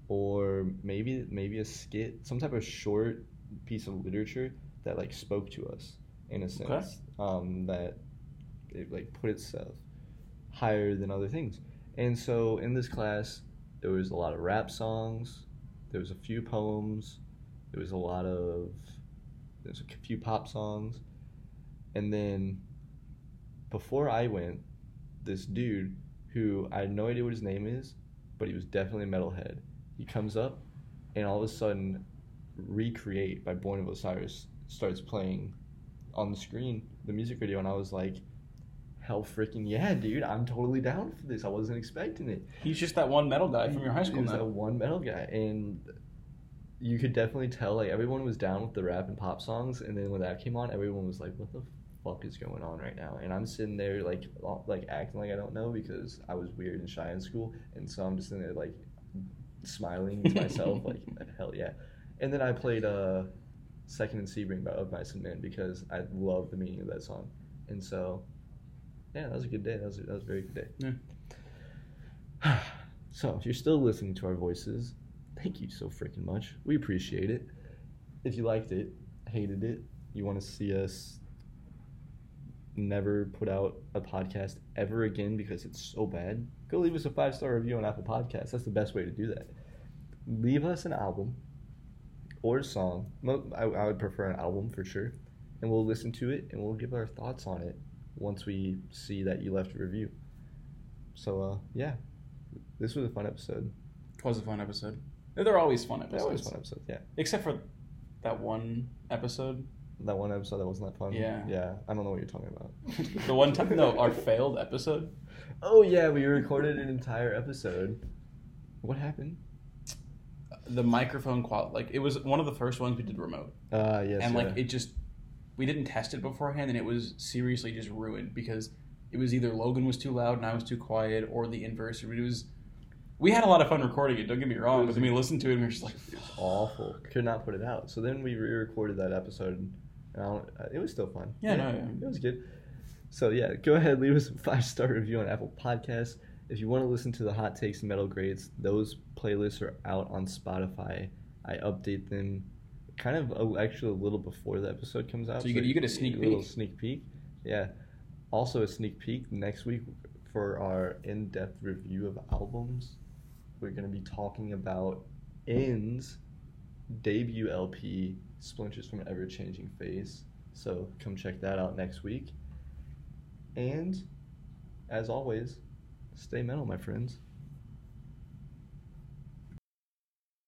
or maybe a skit, some type of short piece of literature that like spoke to us in a sense. Okay. That it like put itself higher than other things. And so in this class, there was a lot of rap songs, there was a few poems, there was there's a few pop songs. And then before I went, this dude who I had no idea what his name is, but he was definitely a metalhead. He comes up and all of a sudden Recreate by Born of Osiris starts playing on the screen, the music video, and I was like, hell freaking yeah, dude, I'm totally down for this. I wasn't expecting it. He's just that one metal guy from your high school now. He's that one metal guy, and you could definitely tell, like, everyone was down with the rap and pop songs, and then when that came on, everyone was like, what the fuck is going on right now? And I'm sitting there like acting like I don't know, because I was weird and shy in school, and so I'm just sitting there like smiling to myself like, hell yeah. And then I played Second and Sebring by Of Mice and Men because I love the meaning of that song. And so, yeah, that was a good day. That was a very good day. Yeah. So, if you're still listening to our voices, thank you so freaking much. We appreciate it. If you liked it, hated it, you want to see us never put out a podcast ever again because it's so bad, go leave us a 5-star review on Apple Podcasts. That's the best way to do that. Leave us an album. Or a song. I would prefer an album for sure. And we'll listen to it and we'll give our thoughts on it once we see that you left a review. So, yeah. This was a fun episode. It was a fun episode. They're always fun episodes. They're always fun episodes, yeah. Except for that one episode. That one episode that wasn't that fun? Yeah. Yeah. I don't know what you're talking about. The one time, no, our failed episode. Oh, yeah. We recorded an entire episode. What happened? The microphone quality, like, it was one of the first ones we did remote. Yes. And, like, yeah. It just, we didn't test it beforehand, and it was seriously just ruined because it was either Logan was too loud and I was too quiet, or the inverse. It was, we had a lot of fun recording it, don't get me wrong, but then we listened to it and we were just like, it was awful. Could not put it out. So then we re-recorded that episode, and it was still fun. Yeah. It was good. So, yeah, go ahead, leave us a 5-star review on Apple Podcasts. If you want to listen to the Hot Takes and Metal Grades, those playlists are out on Spotify. I update them kind of actually a little before the episode comes out. So you get a sneak peek. A little sneak peek. Yeah. Also a sneak peek. Next week for our in-depth review of albums, we're going to be talking about N's debut LP, Splinters from an Ever-Changing Face. So come check that out next week. And as always, stay metal, my friends.